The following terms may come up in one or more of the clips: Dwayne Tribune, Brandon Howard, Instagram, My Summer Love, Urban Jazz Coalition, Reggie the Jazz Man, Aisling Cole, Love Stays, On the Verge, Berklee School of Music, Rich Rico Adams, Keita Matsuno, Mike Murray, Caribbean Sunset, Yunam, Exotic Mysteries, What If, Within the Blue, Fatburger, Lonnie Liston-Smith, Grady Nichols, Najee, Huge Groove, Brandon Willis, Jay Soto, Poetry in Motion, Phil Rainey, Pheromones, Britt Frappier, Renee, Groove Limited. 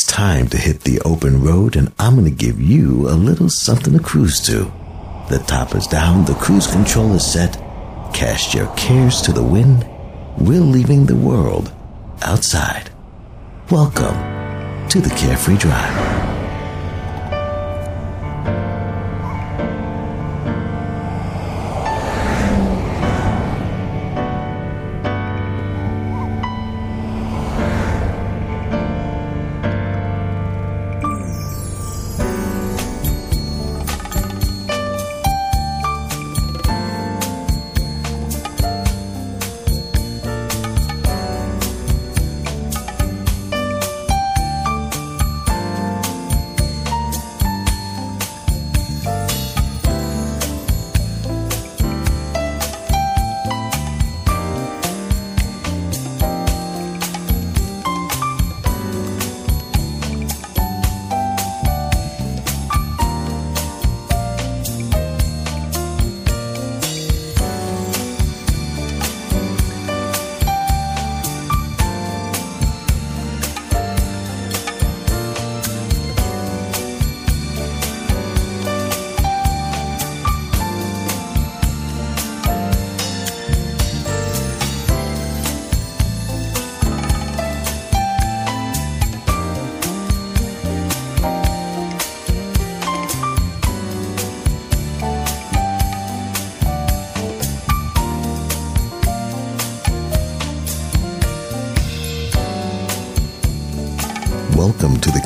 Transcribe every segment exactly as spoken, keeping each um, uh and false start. It's time to hit the open road, and I'm going to give you a little something to cruise to. The top is down, the cruise control is set. Cast your cares to the wind. We're leaving the world outside. Welcome to the Carefree Drive.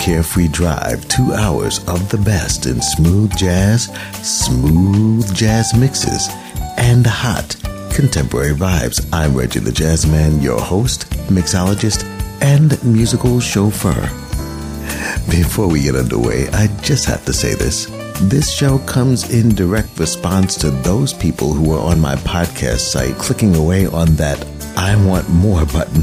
Carefree Drive, two hours of the best in smooth jazz, smooth jazz mixes, and hot contemporary vibes. I'm Reggie the Jazz Man, your host, mixologist, and musical chauffeur. Before we get underway, I just have to say this. This show comes in direct response to those people who are on my podcast site clicking away on that I want more button.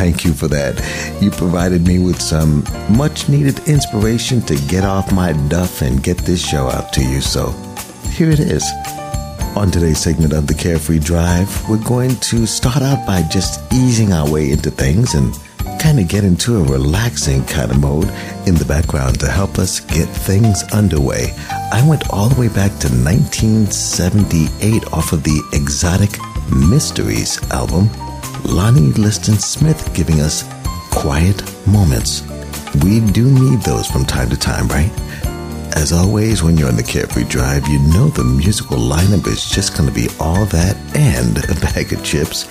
Thank you for that. You provided me with some much-needed inspiration to get off my duff and get this show out to you. So here it is. On today's segment of the Carefree Drive, we're going to start out by just easing our way into things and kind of get into a relaxing kind of mode in the background to help us get things underway. I went all the way back to nineteen seventy-eight off of the Exotic Mysteries album. Lonnie Liston-Smith giving us Quiet Moments. We do need those from time to time, right? As always, when you're on the Carefree Drive, you know the musical lineup is just going to be all that and a bag of chips.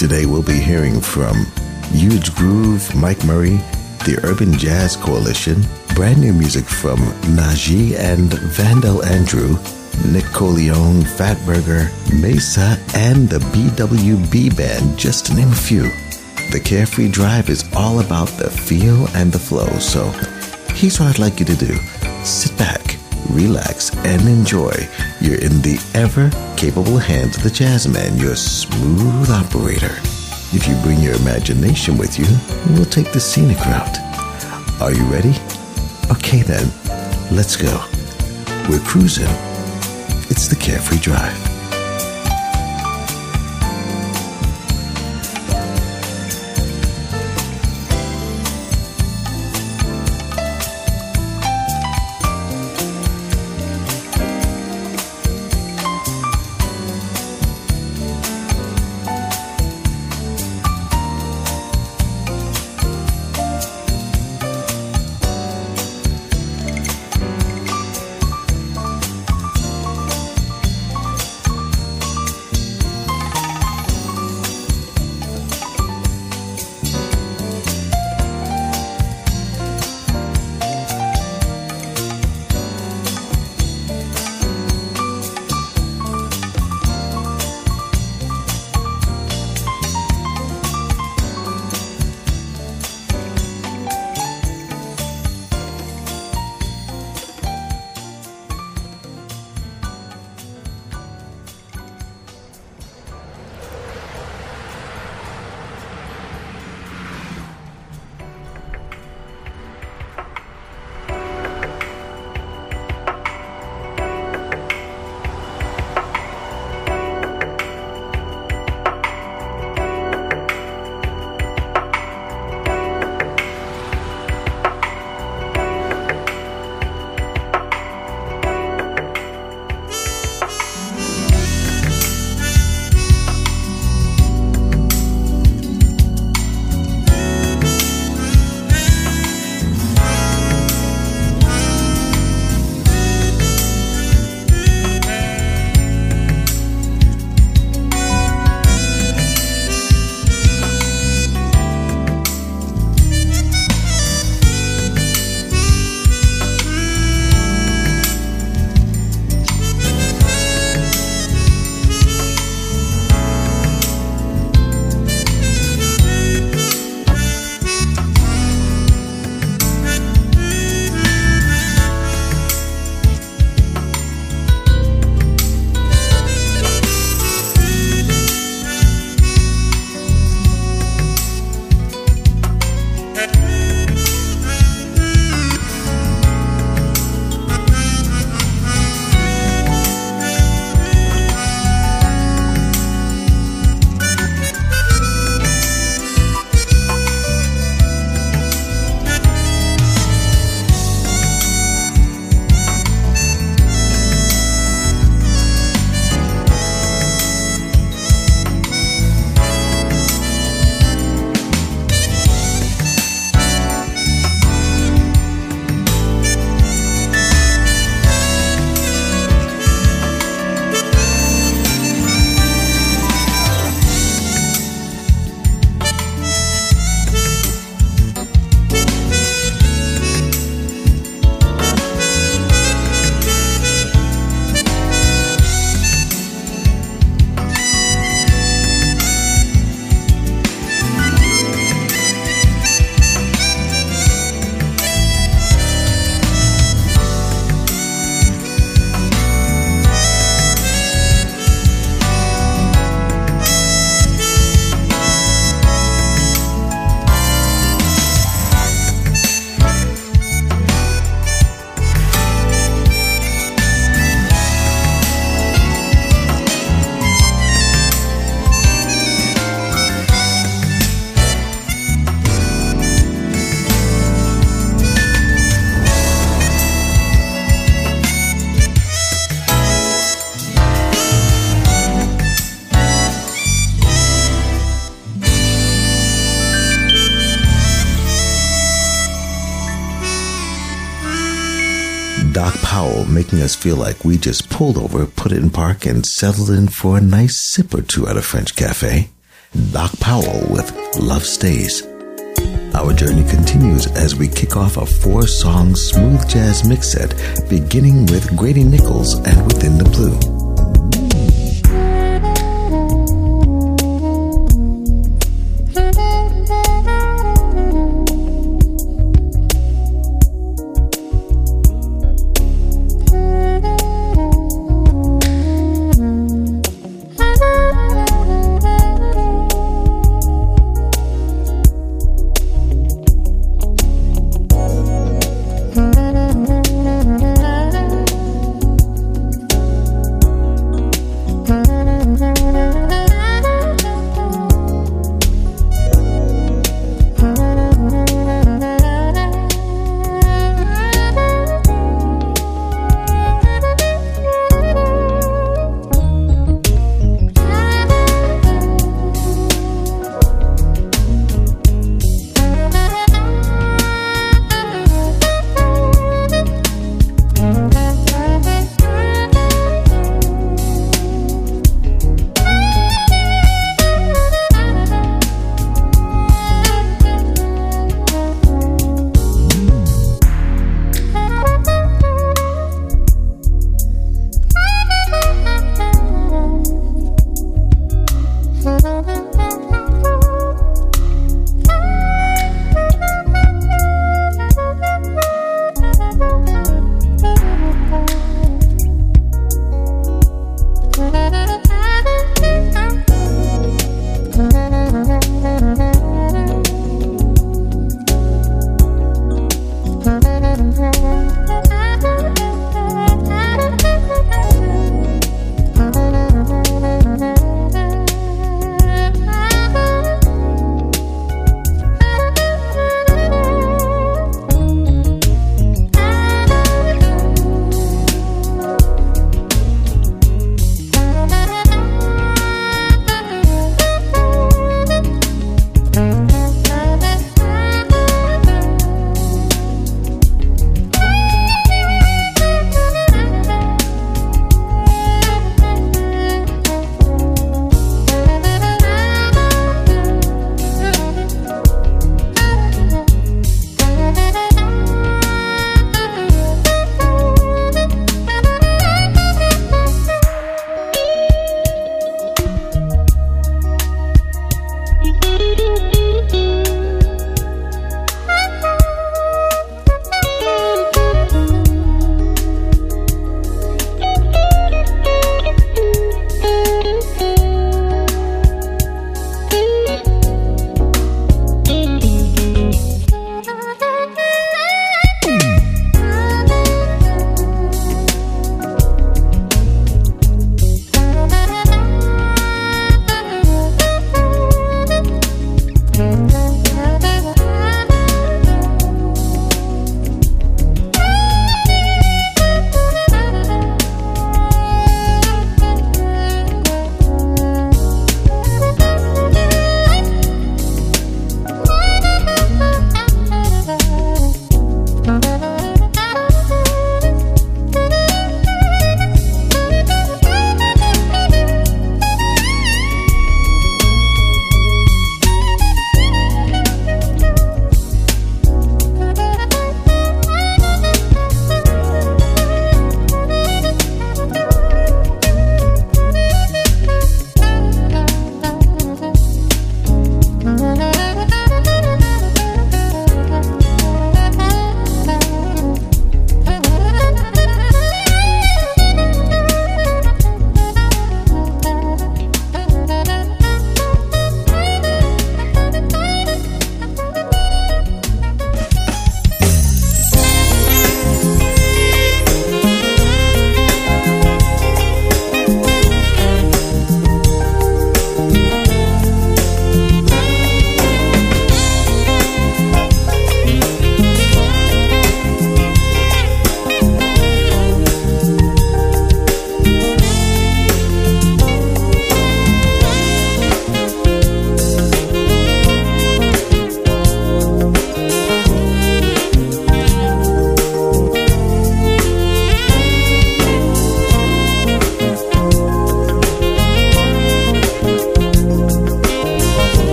Today we'll be hearing from Huge Groove, Mike Murray, the Urban Jazz Coalition, brand new music from Najee and Vandal Andrew, Nick Colionne, Fatburger, Mesa, and the B W B Band, just to name a few. The Carefree Drive is all about the feel and the flow, so here's what I'd like you to do. Sit back, relax, and enjoy. You're in the ever-capable hands of the Jazz Man, your smooth operator. If you bring your imagination with you, we'll take the scenic route. Are you ready? Okay then, let's go. We're cruising. It's the Carefree Drive. Powell, making us feel like we just pulled over, put it in park, and settled in for a nice sip or two at a French cafe. Doc Powell with Love Stays. Our journey continues as we kick off a four-song smooth jazz mix set, beginning with Grady Nichols and Within the Blue.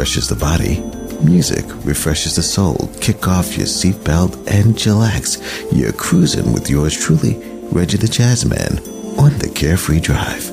refreshes the body. Music refreshes the soul. Kick off your seatbelt and chillax. You're cruising with yours truly, Reggie the Jazz Man, on the Carefree Drive.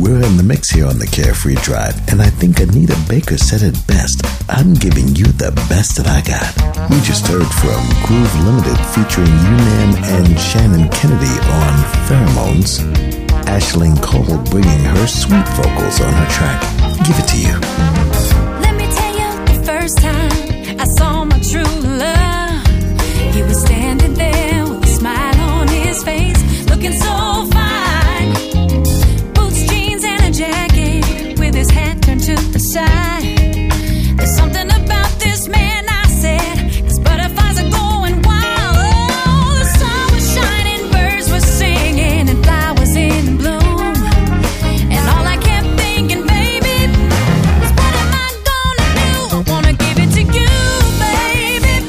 We're in the mix here on the Carefree Drive, and I think Anita Baker said it best. I'm giving you the best that I got. We just heard from Groove Limited featuring Yunam and Shannon Kennedy on Pheromones. Aisling Cole bringing her sweet vocals on her track. Give it to you. Let me tell you, the first time I saw my true love, he was standing there with a smile on his face, looking so fine. Boots, jeans, and a jacket, with his hat turned to the side. There's something about this man, I said, his butterflies are going wild. Oh, the sun was shining, birds were singing, and flowers in bloom. And all I kept thinking, baby, is what am I gonna do? I wanna give it to you, baby.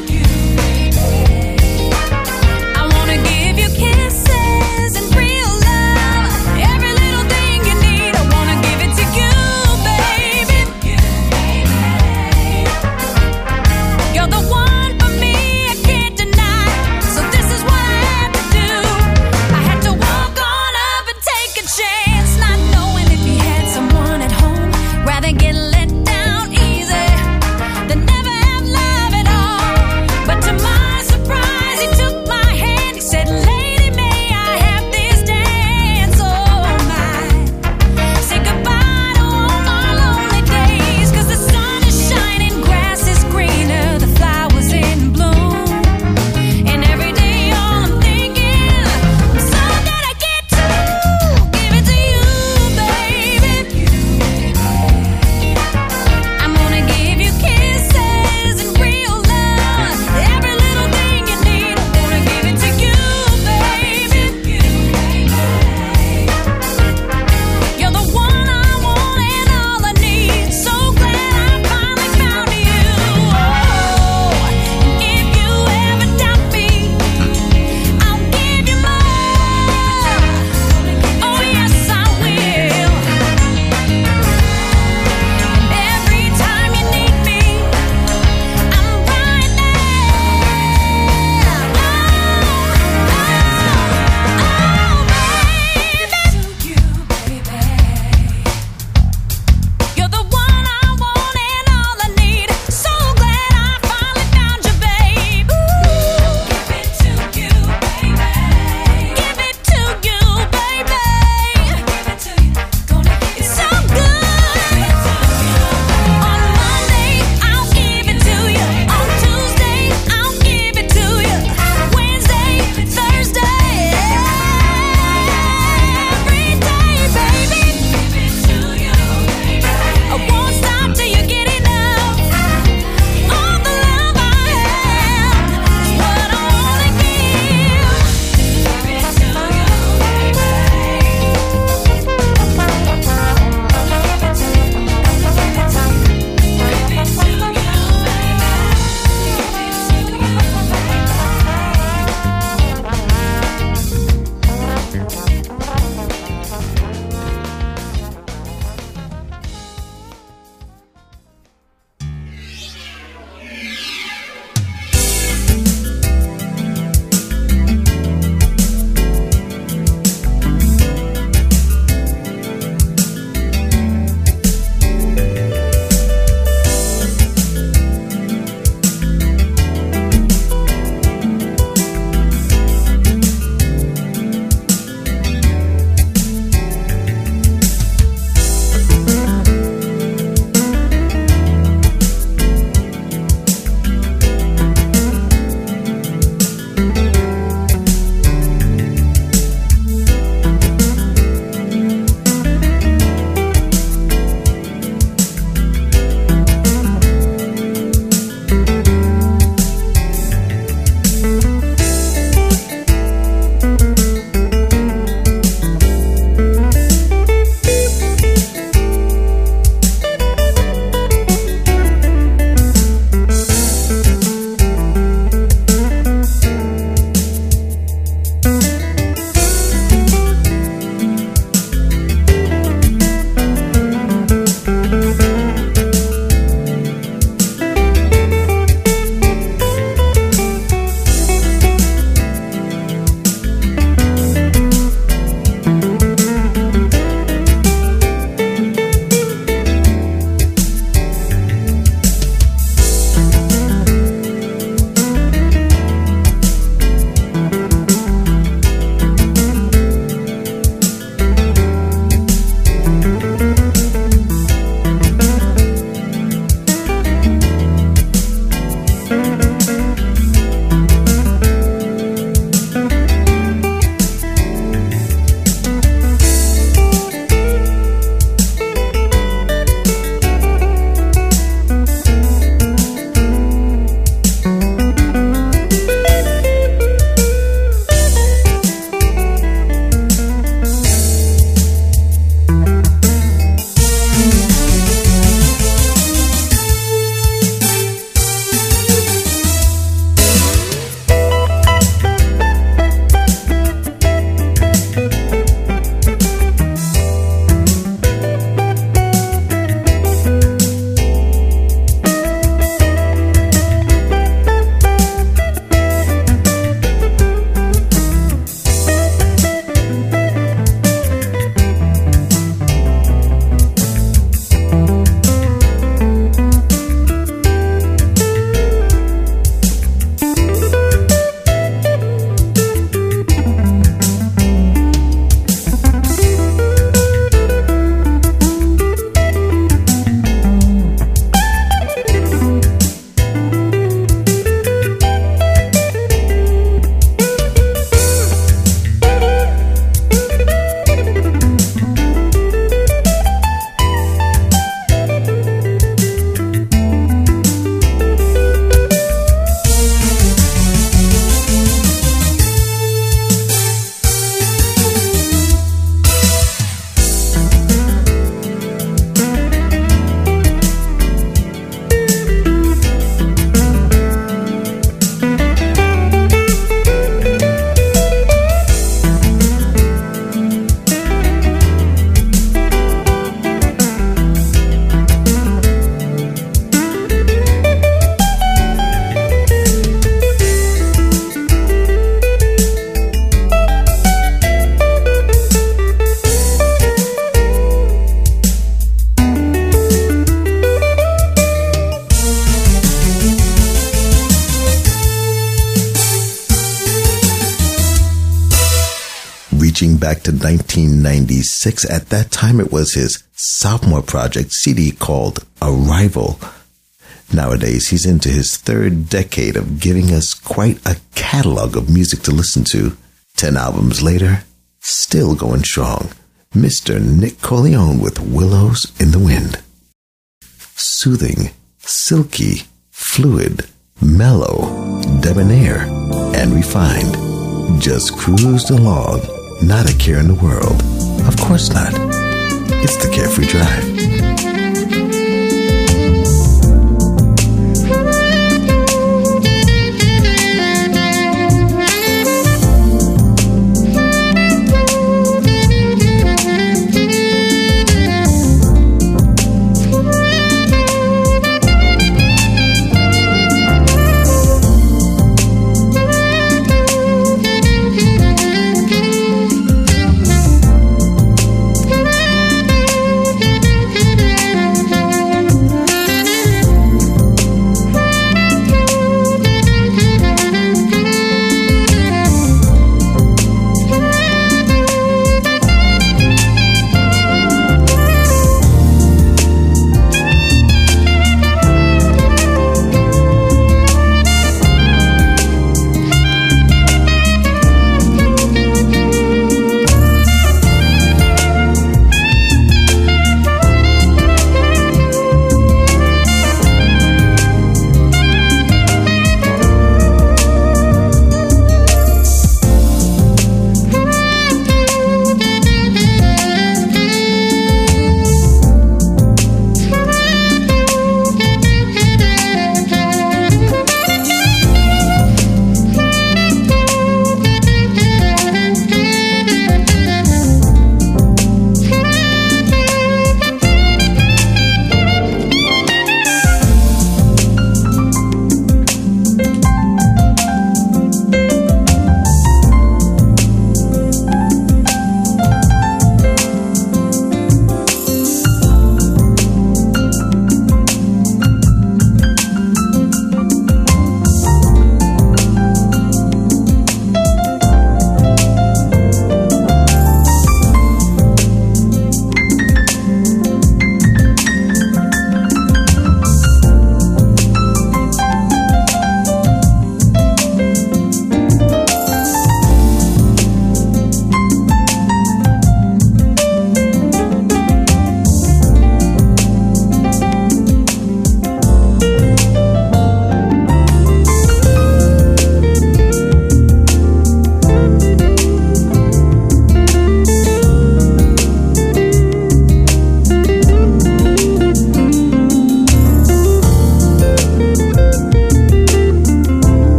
dating back to nineteen ninety-six. At that time, it was his sophomore project C D called Arrival. Nowadays, he's into his third decade of giving us quite a catalog of music to listen to. Ten albums later, still going strong. Mister Nick Colionne with Willows in the Wind. Soothing, silky, fluid, mellow, debonair, and refined. Just cruised along, not a care in the world. Of course not. It's the Carefree Drive.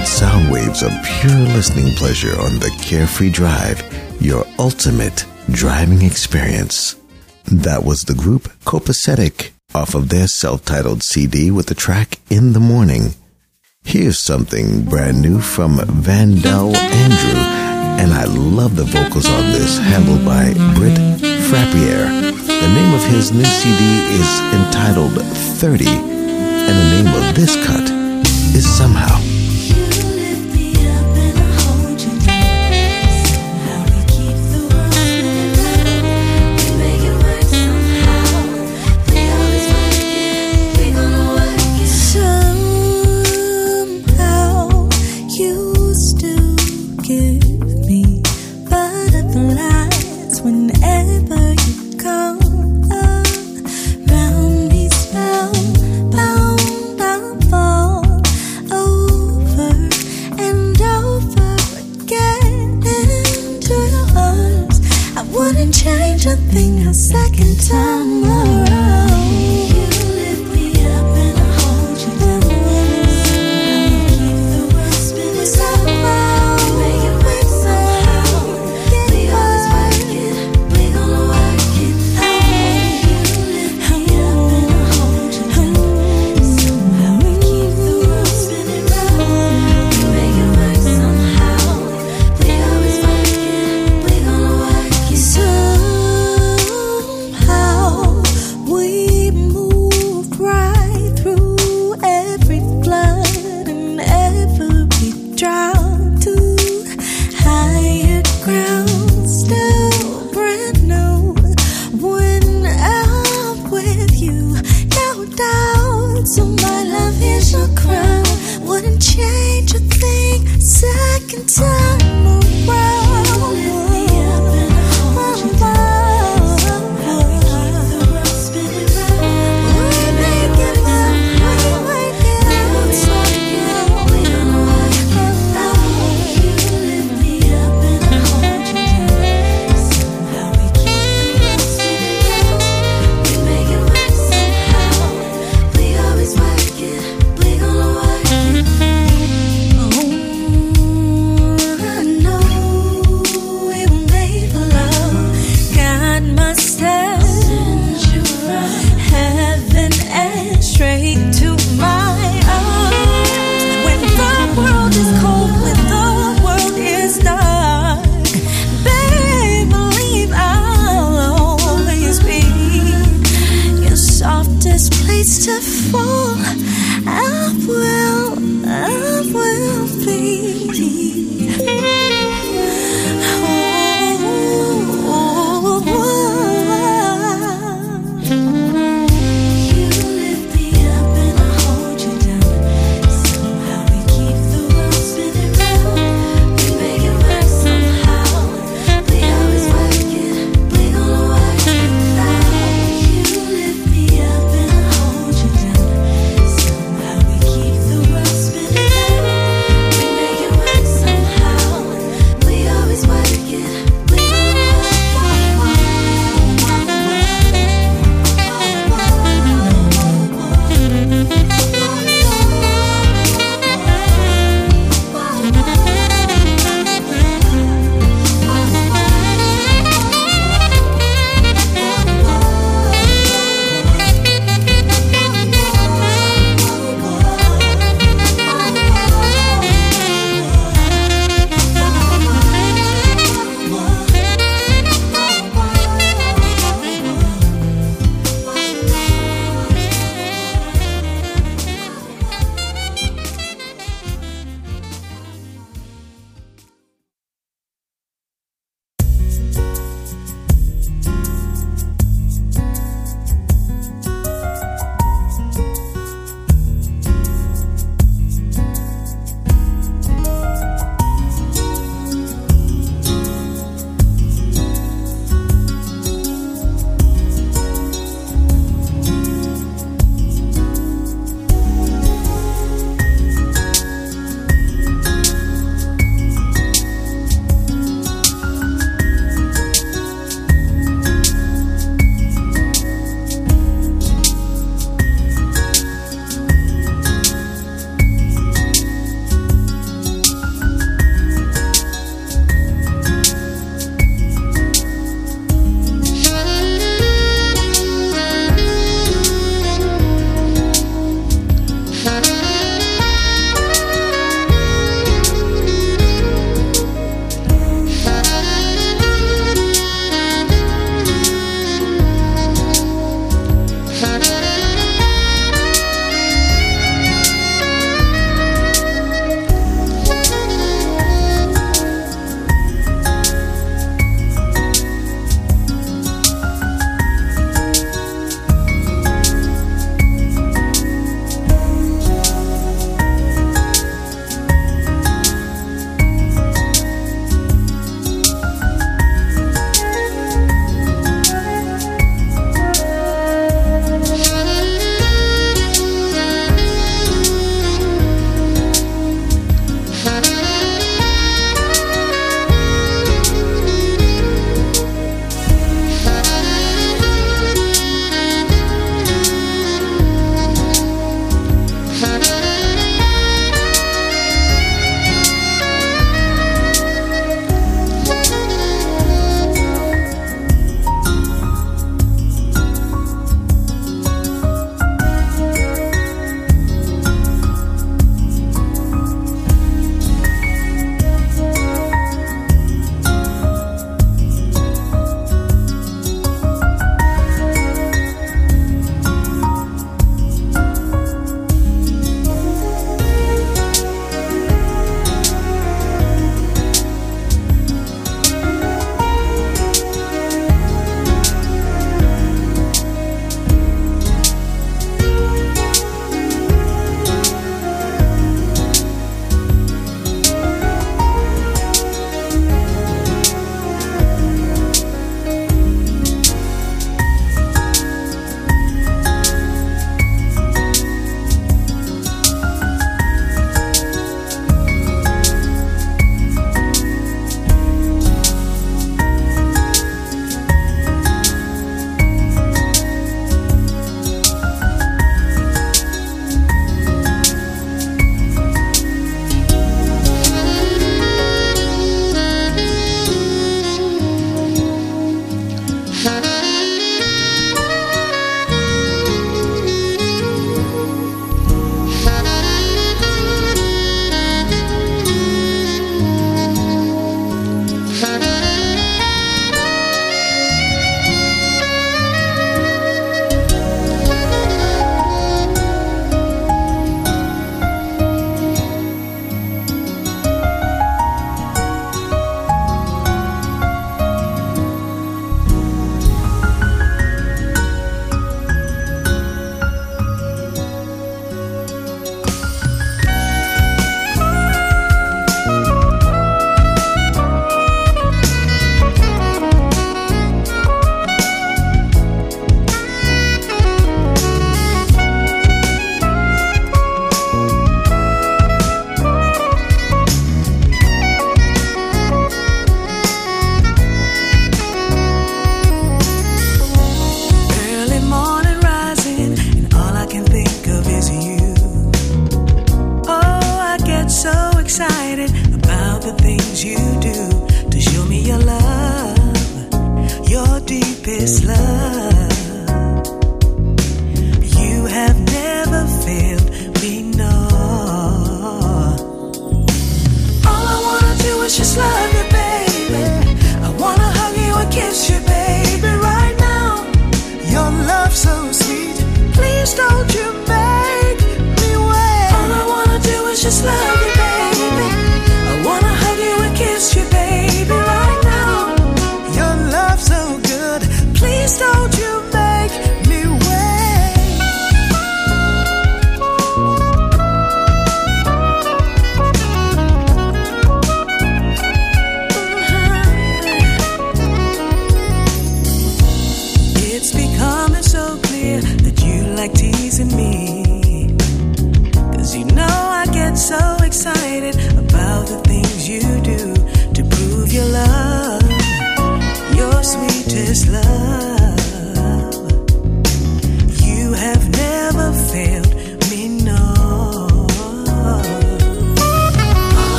unparalleled sound waves of pure listening pleasure on the Carefree Drive, your ultimate driving experience. That was the group Copacetic off of their self-titled C D with the track In the Morning. Here's something brand new from Vandal Andrew, and I love the vocals on this, handled by Britt Frappier. The name of his new C D is entitled thirty, and the name of this cut is Somehow.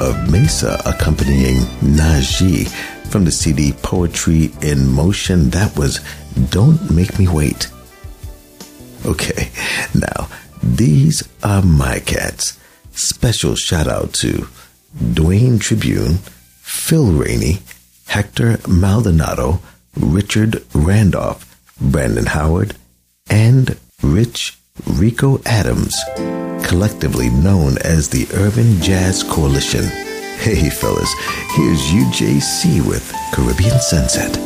Of Mesa accompanying Najee from the C D Poetry in Motion. That was Don't Make Me Wait. Okay, now these are my cats. Special shout out to Dwayne Tribune, Phil Rainey, Hector Maldonado, Richard Randolph, Brandon Howard, and Rich Rico Adams, collectively known as the Urban Jazz Coalition. Hey fellas, here's U J C with Caribbean Sunset.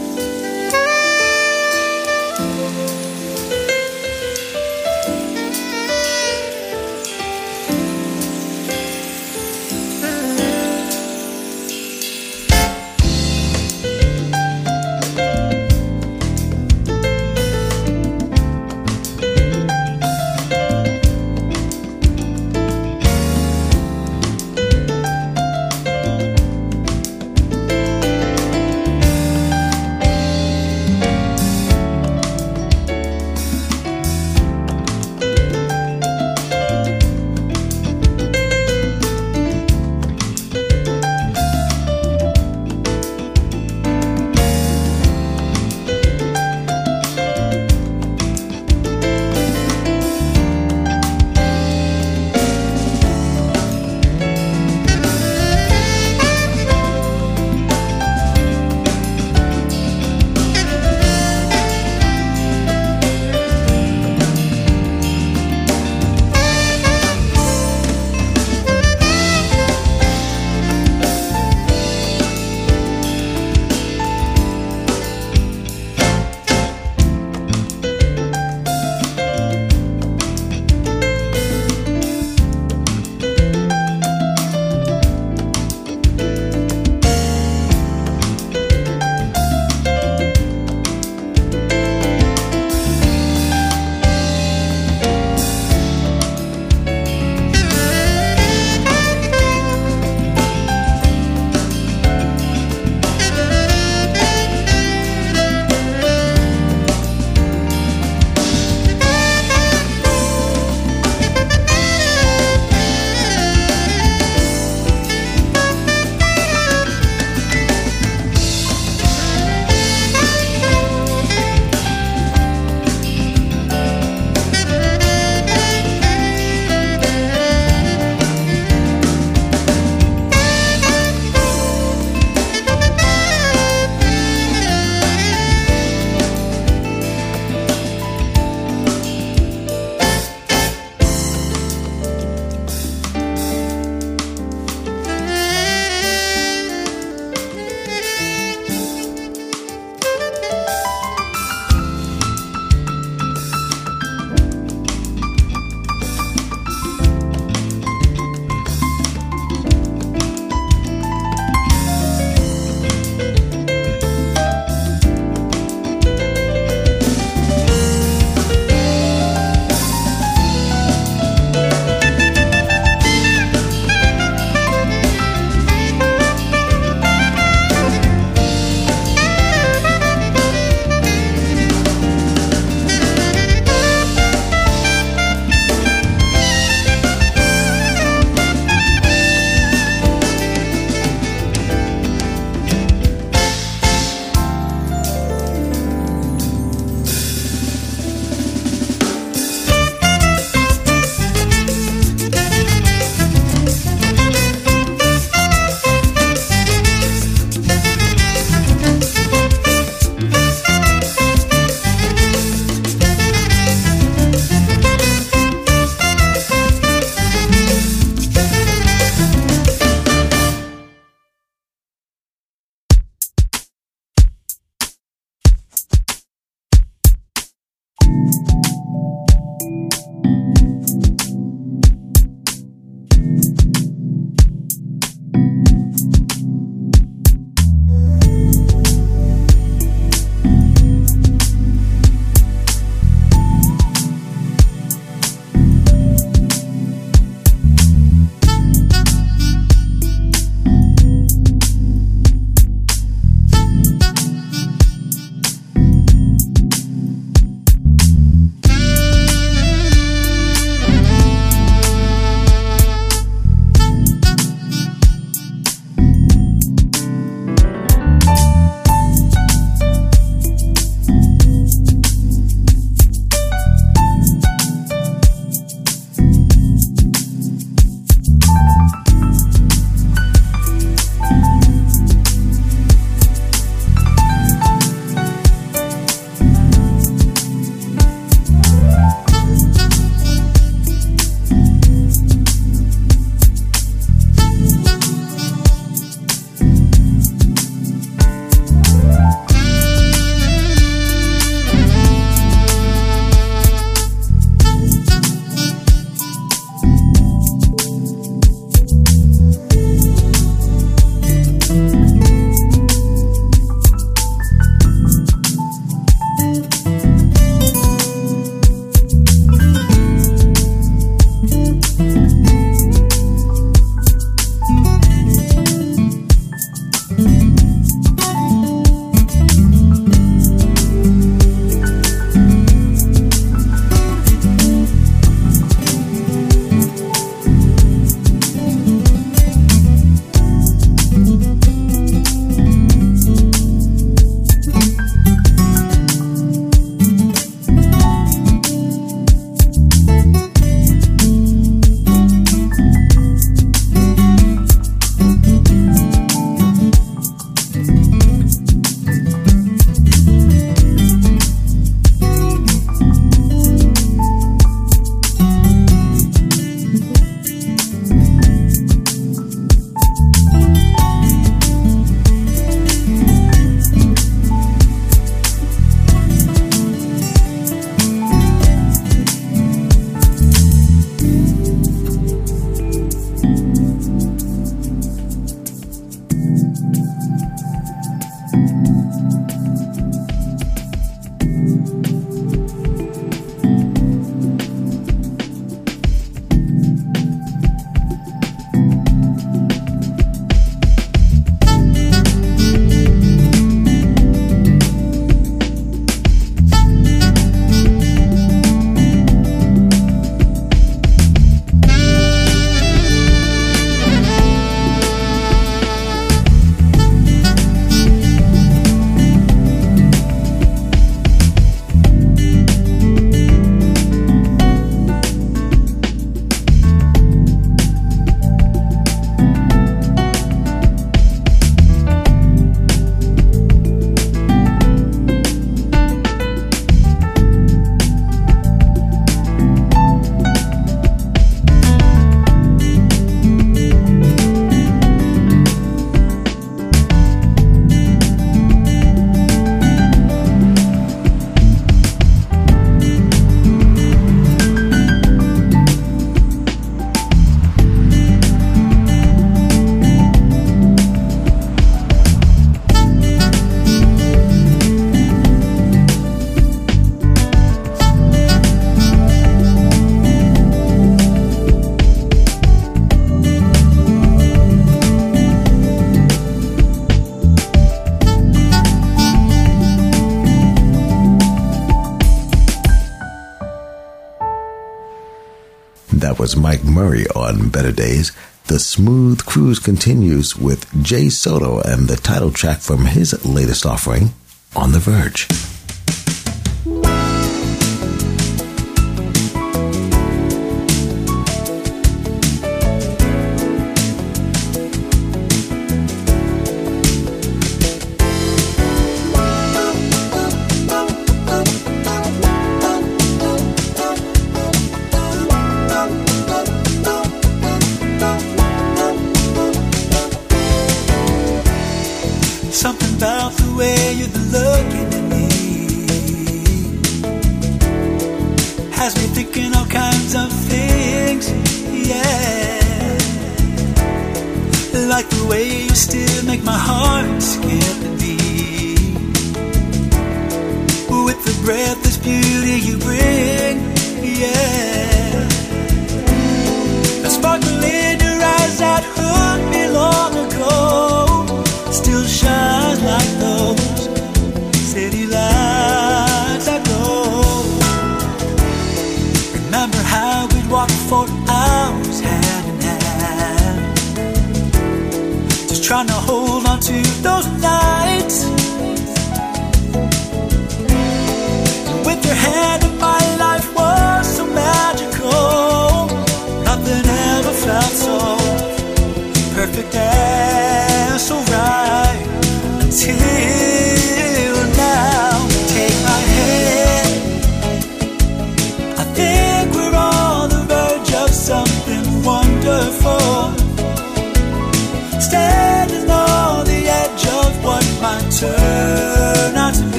That was Mike Murray on Better Days. The smooth cruise continues with Jay Soto and the title track from his latest offering, On the Verge.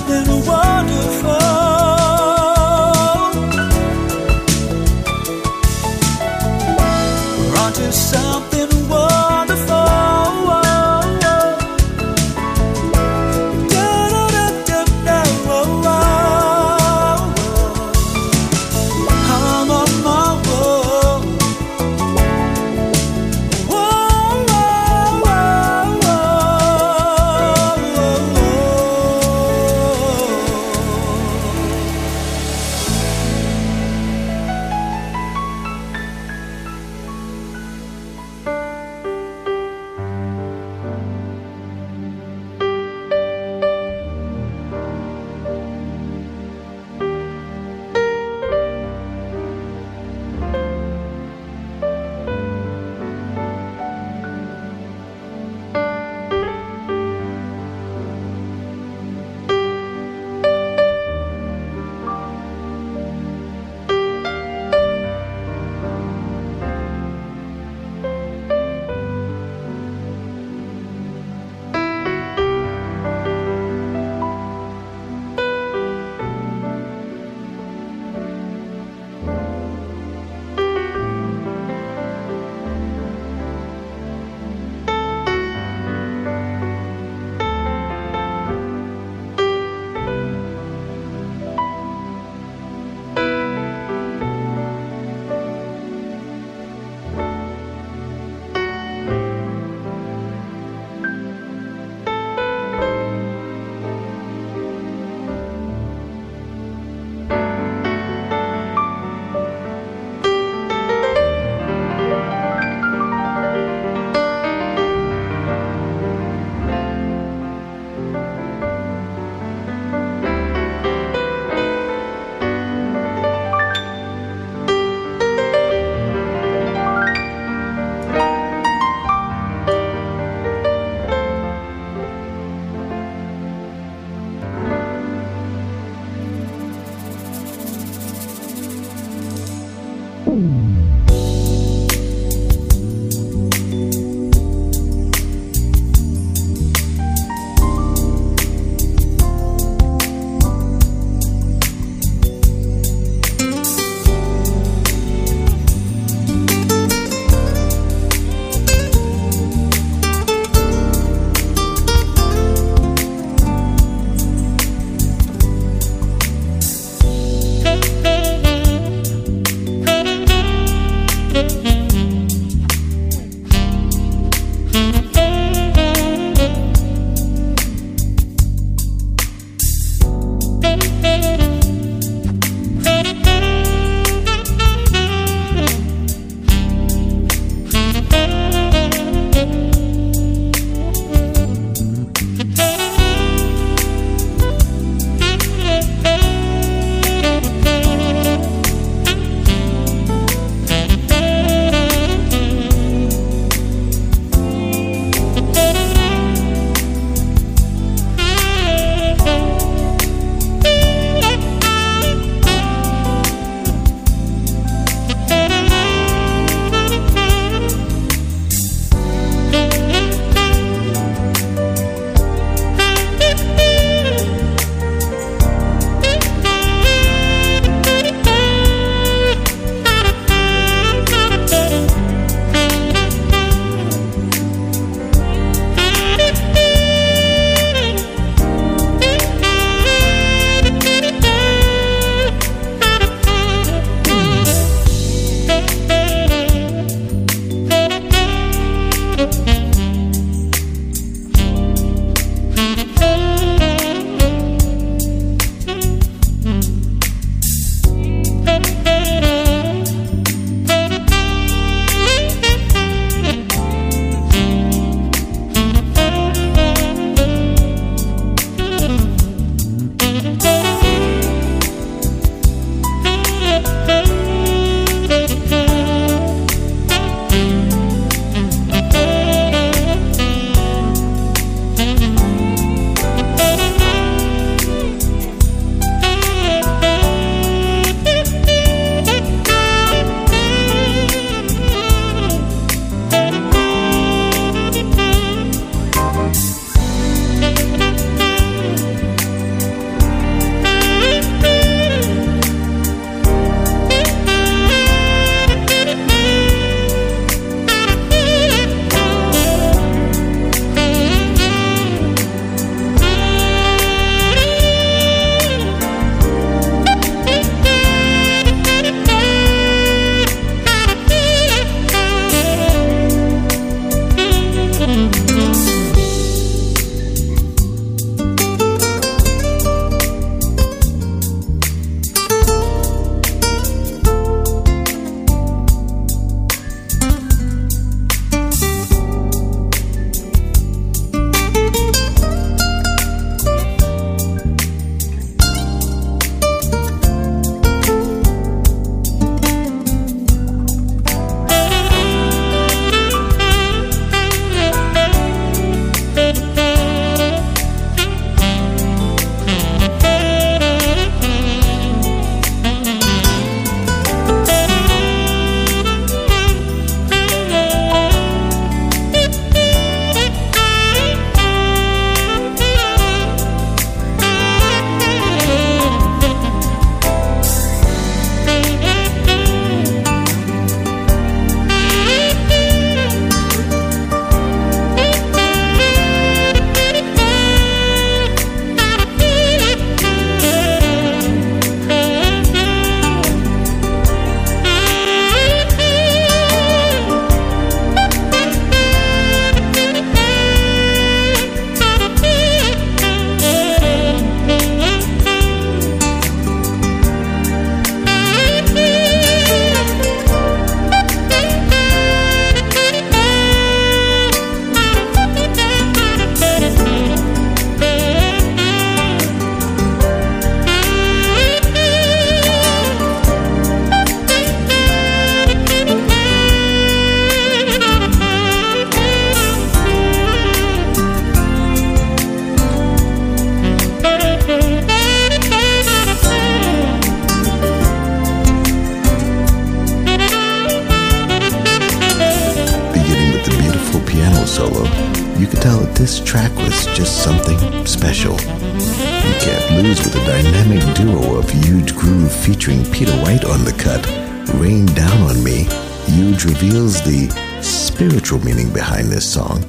Something wonderful.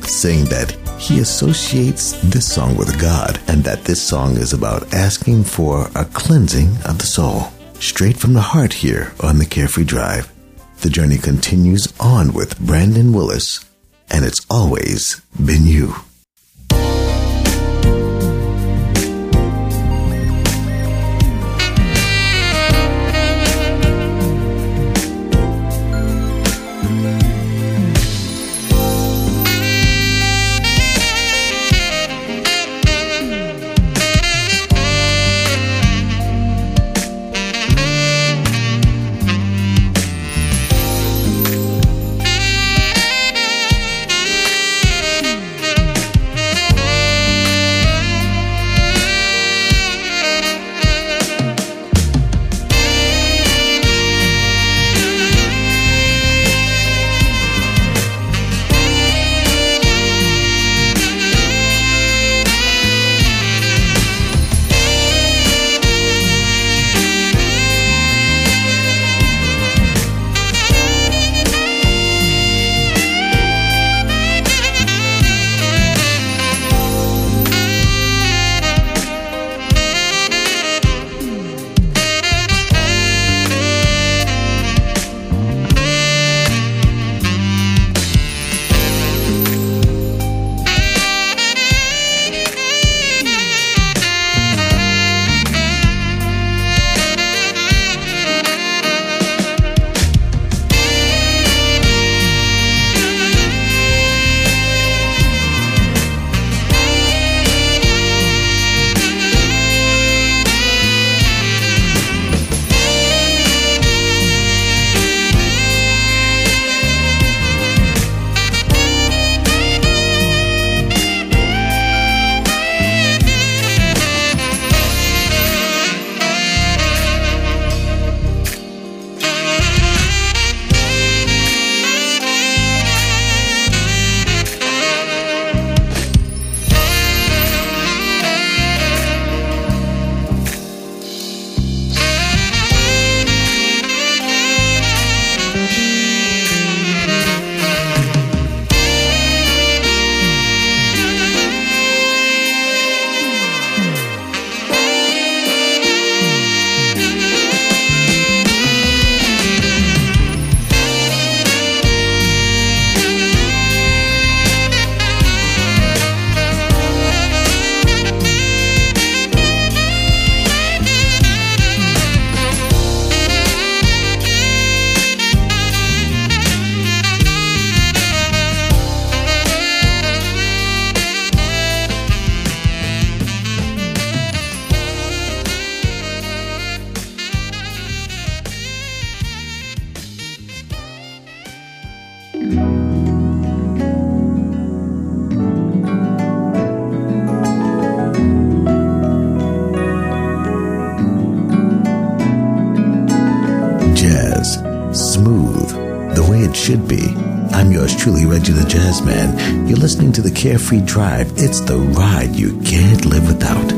Saying that he associates this song with God and that this song is about asking for a cleansing of the soul. Straight from the heart here on the Carefree Drive. The journey continues on with Brandon Willis. and it's always been you. Reggie the Jazz Man. You're listening to the Carefree Drive. It's the ride you can't live without.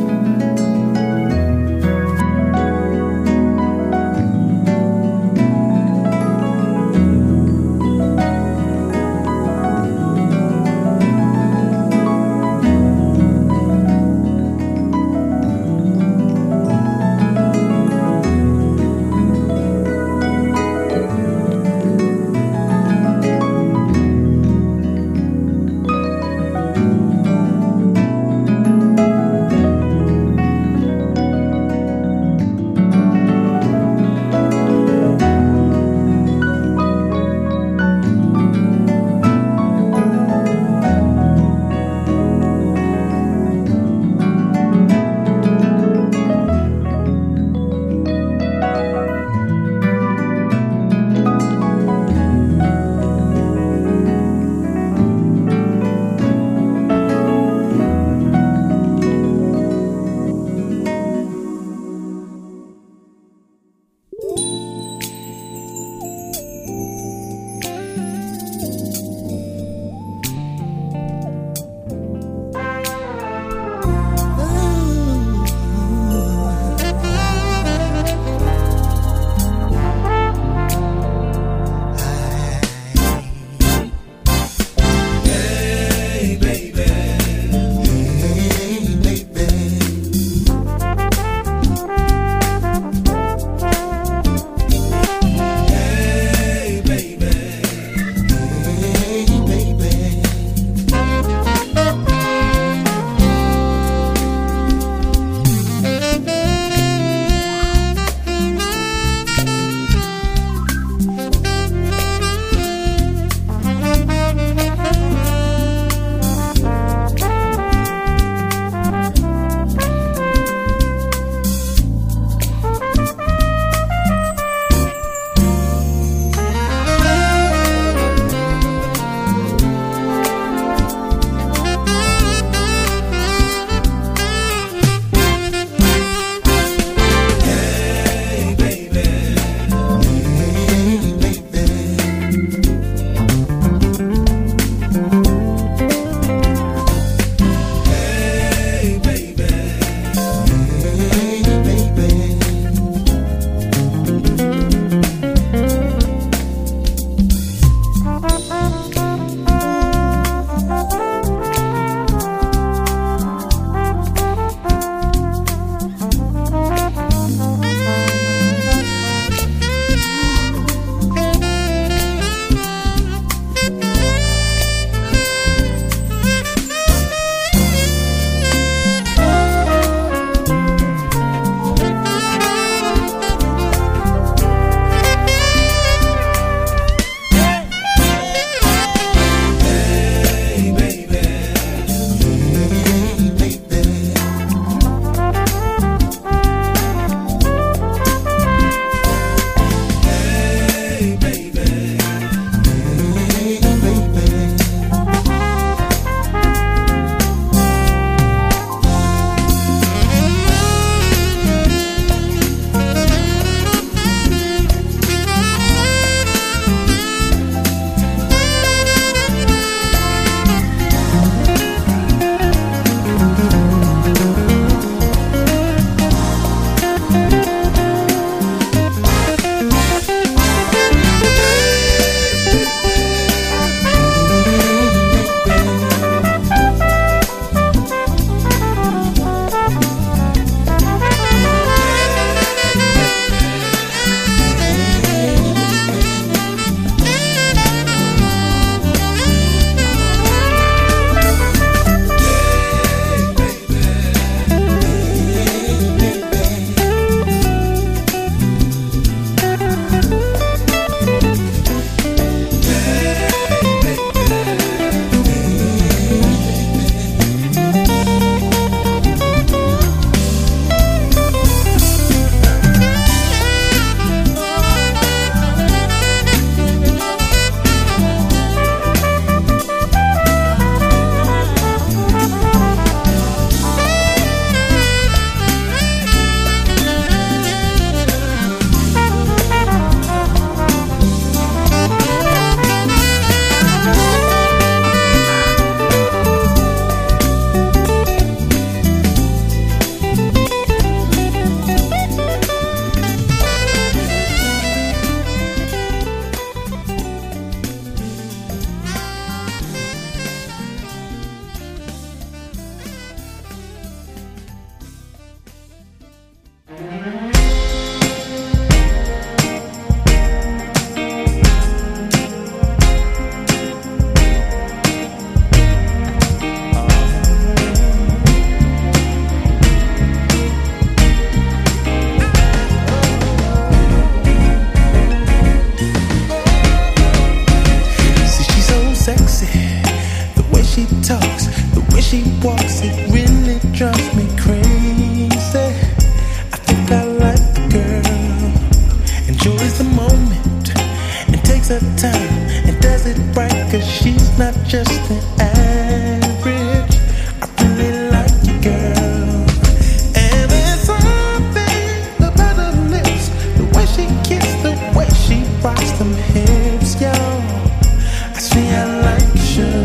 walks, the way she walks, it really drives me crazy. I think I like the girl, enjoys the moment, and takes her time, and does it right, cause she's not just an average. I really like you, girl. And there's something about her lips, the way she kisses, the way she rocks them hips, yo. I see I like you.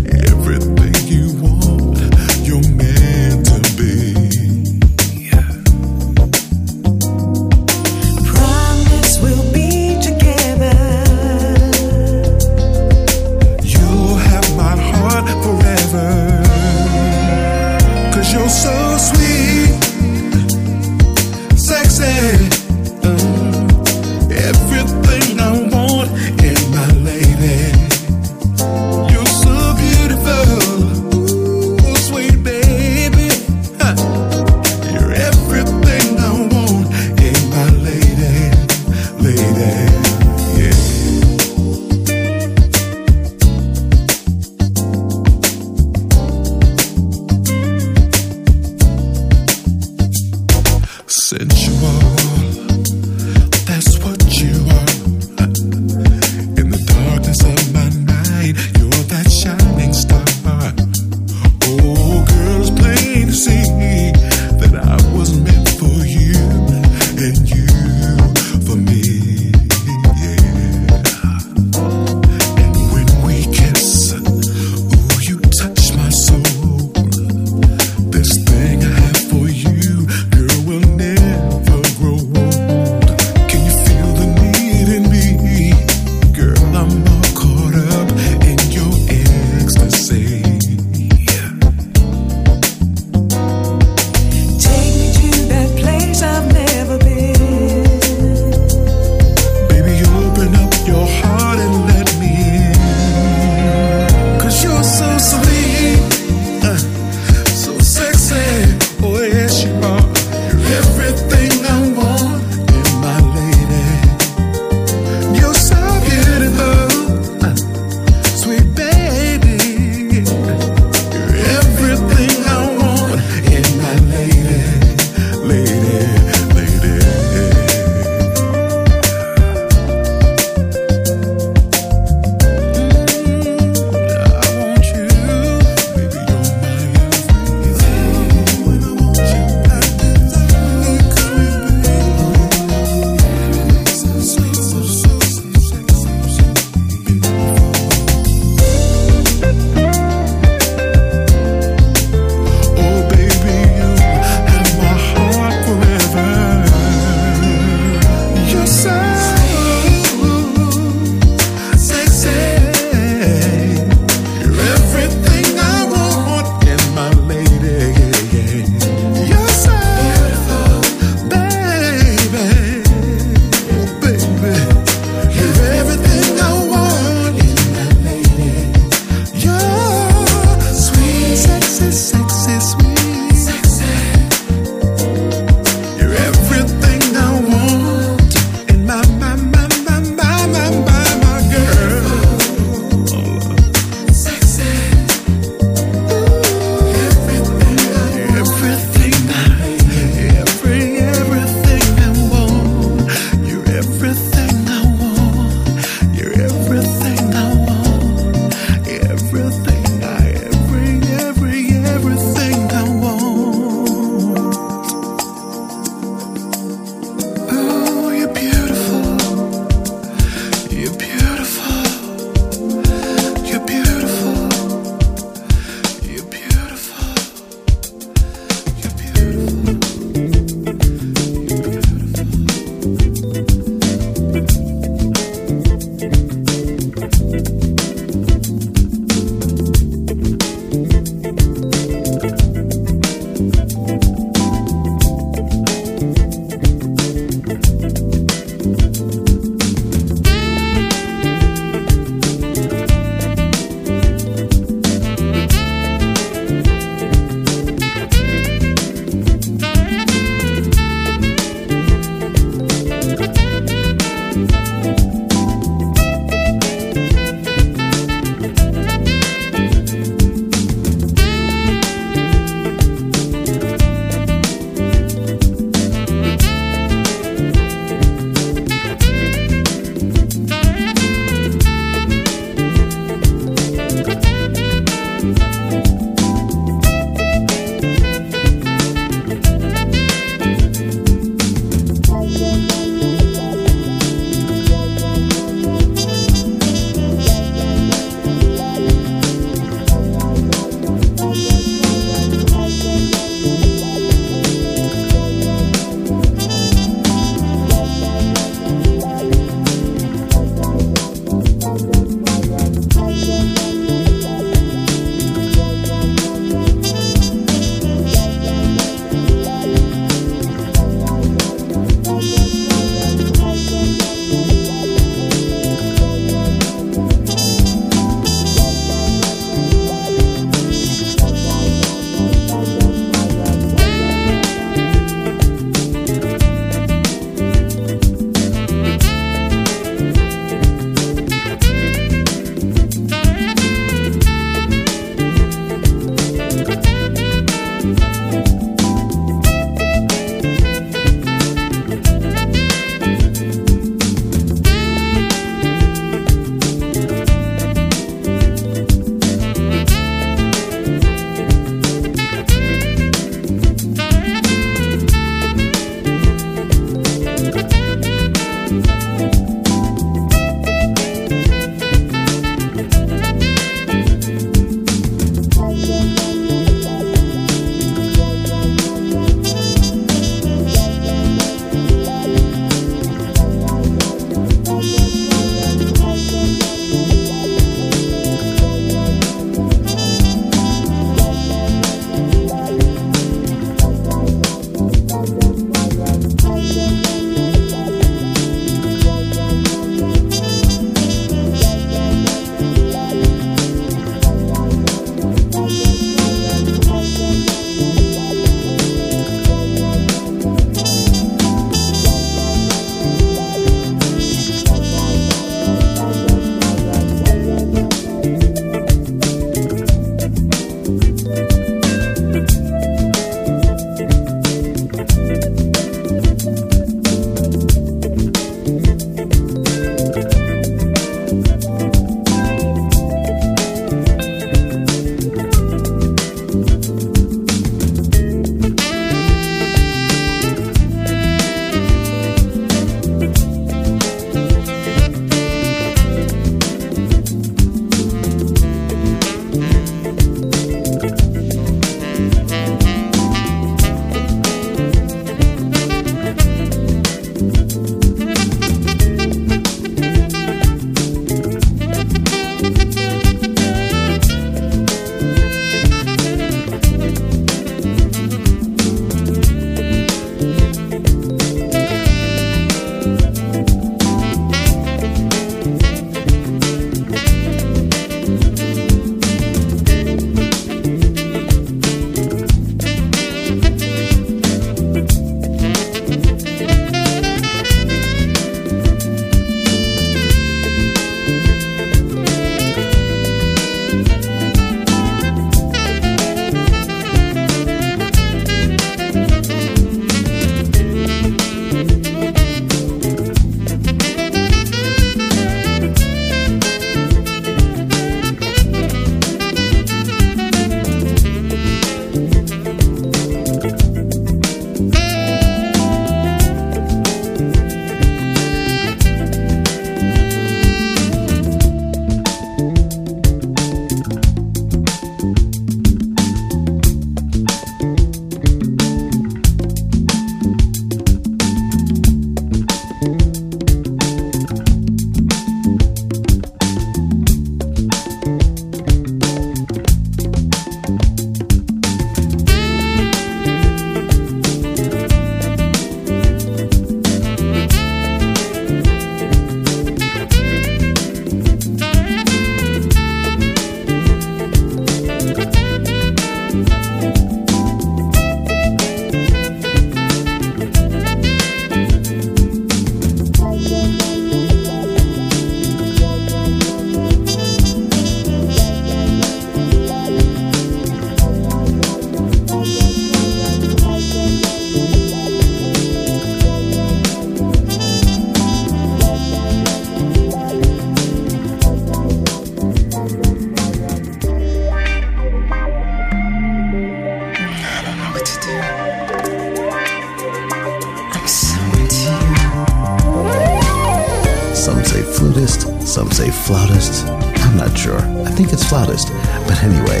flautist? I'm not sure. I think it's flautist. But anyway,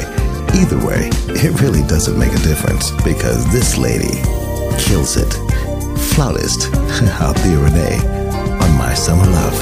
either way, it really doesn't make a difference because this lady kills it. Flautist, Althea Renee, on My Summer Love.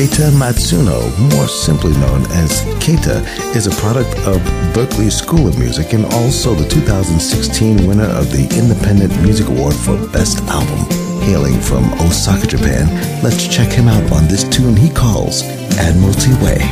Keita Matsuno, more simply known as Keita, is a product of Berklee School of Music and also the two thousand sixteen winner of the Independent Music Award for Best Album. Hailing from Osaka, Japan, let's check him out on this tune he calls Admiralty Way.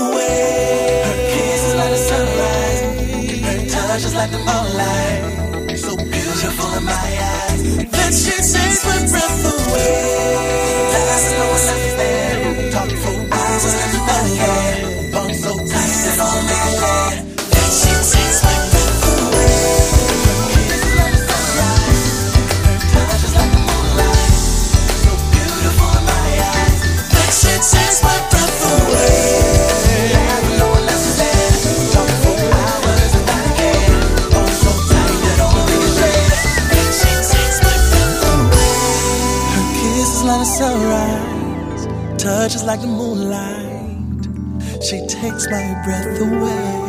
away. Her kiss is like the sunrise, her touch is like the moonlight, so beautiful in my eyes. Then she takes my breath away. That's no one's out there, talk for hours with everybody here. Bones so tight that all they land. Then she takes my breath away. Takes my breath away. I have no one left to stand. Talk for hours and I can't. I'm so tight that all the niggas red. And she takes my breath away. Her kiss is like the sunrise, touch is like the moonlight. She takes my breath away.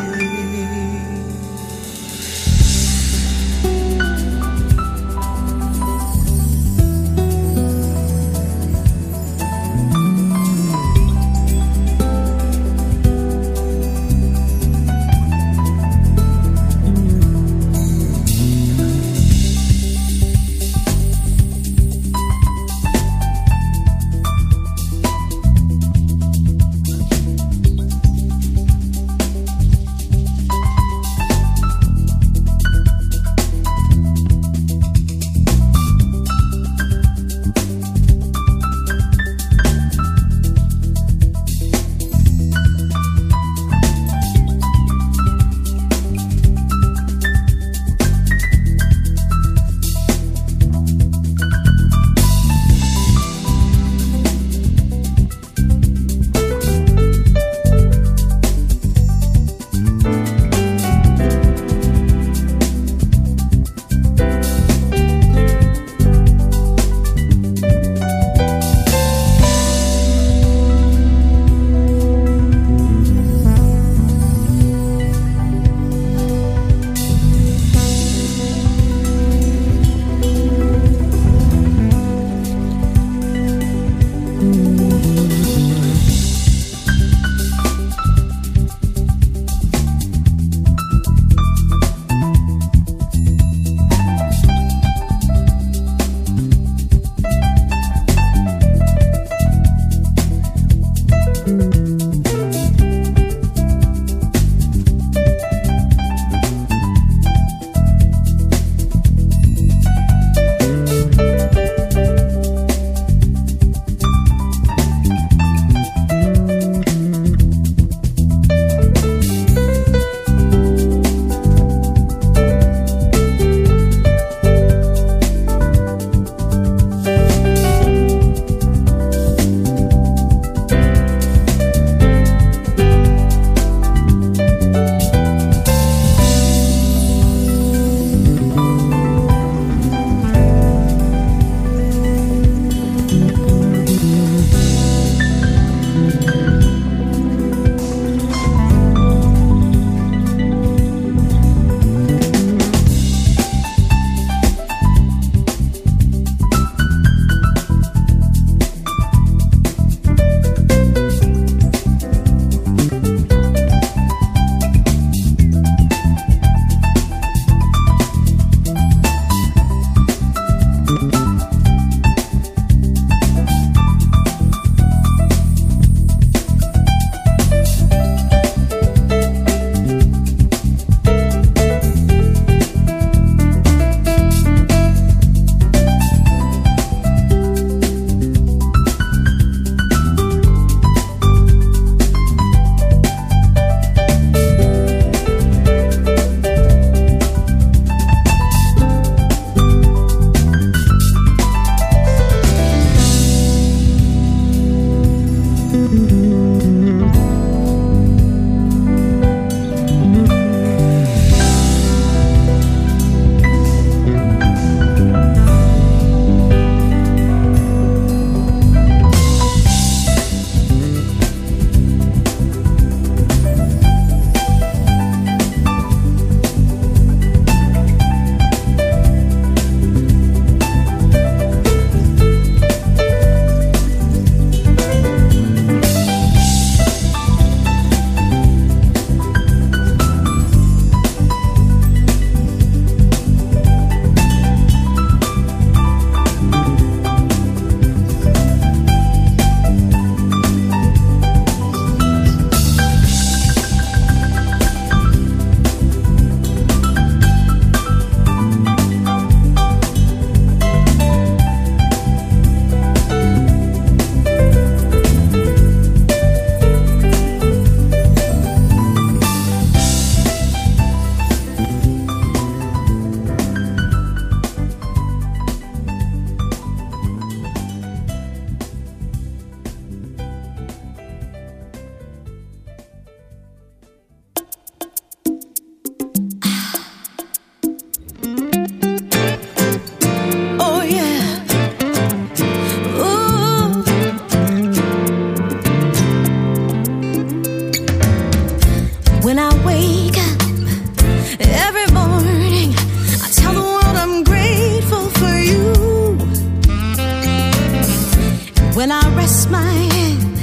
kiss my hand,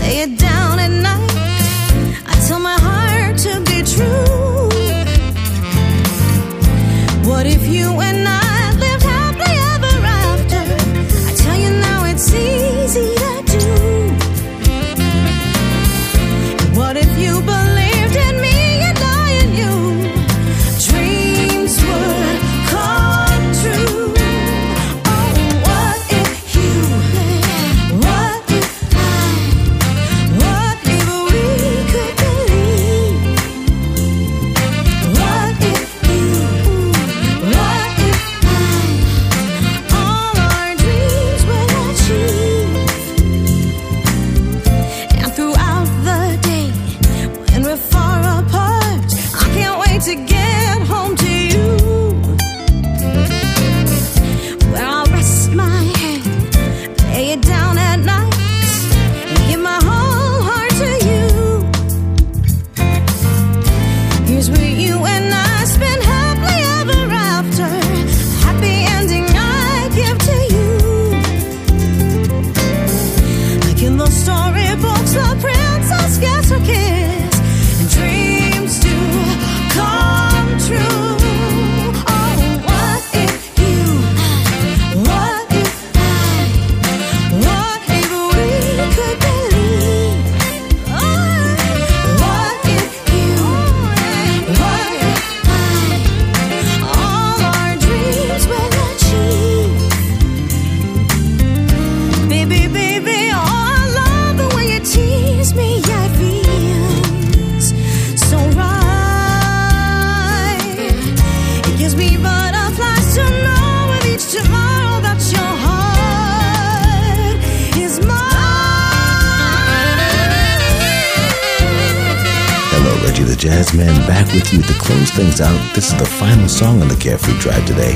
lay it down at night. I tell my heart to be true. What if you and I lived happily ever after? I tell you now it's easy to do. What if you believed in me and I in you? Dreams would come true. Oh, what if you, what if I, what if we could believe? What if you, what if I, all our dreams would achieve? And throughout the day, when we're far apart, I can't wait to get home to you. Where I'll rest my head, lay it down at night, and give my whole heart to you. Here's where you and I spend happily ever after. Happy ending I give to you. Like in those storybooks, the princess gets her kiss. And dreams do come true. Oh, what if you, what if I, what if we could believe? What if you, what if I, all our dreams will achieve? Baby, baby, oh, I love the way you tease me. Yeah, it feels so right. It gives me butterflies to know with each tomorrow that your heart is mine. Hello, Reggie the Jazz Man, back with you to close things out. This is the final song on the Carefree Drive today.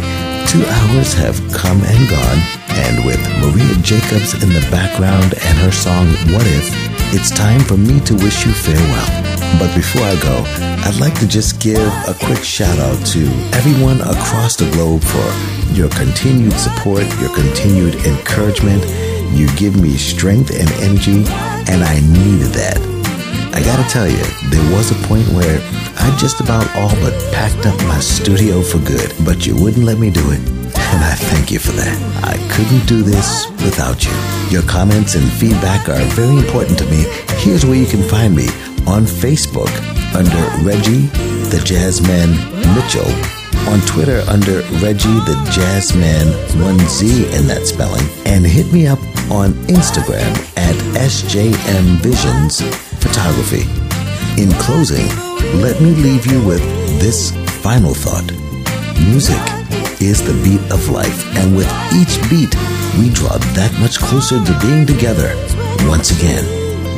Two hours have come and gone, and with Maria Jacobs in the background and her song What If, it's time for me to wish you farewell. But before I go, I'd like to just give a quick shout out to everyone across the globe for your continued support, your continued encouragement. You give me strength and energy, and I needed that. I gotta tell you, there was a point where I just about all but packed up my studio for good, but you wouldn't let me do it, and I thank you for that. I couldn't do this without you. Your comments and feedback are very important to me. Here's where you can find me on Facebook under Reggie the Jazz Man Mitchell, on Twitter under Reggie the Jazz Man, one Z in that spelling, and hit me up on Instagram at S J M Visions Photography. In closing, let me leave you with this final thought. Music is the beat of life, and with each beat, we draw that much closer to being together once again.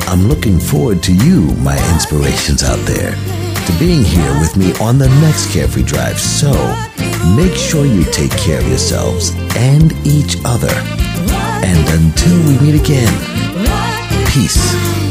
I'm looking forward to you, my inspirations out there, to being here with me on the next Carefree Drive. So, make sure you take care of yourselves and each other. And until we meet again, peace.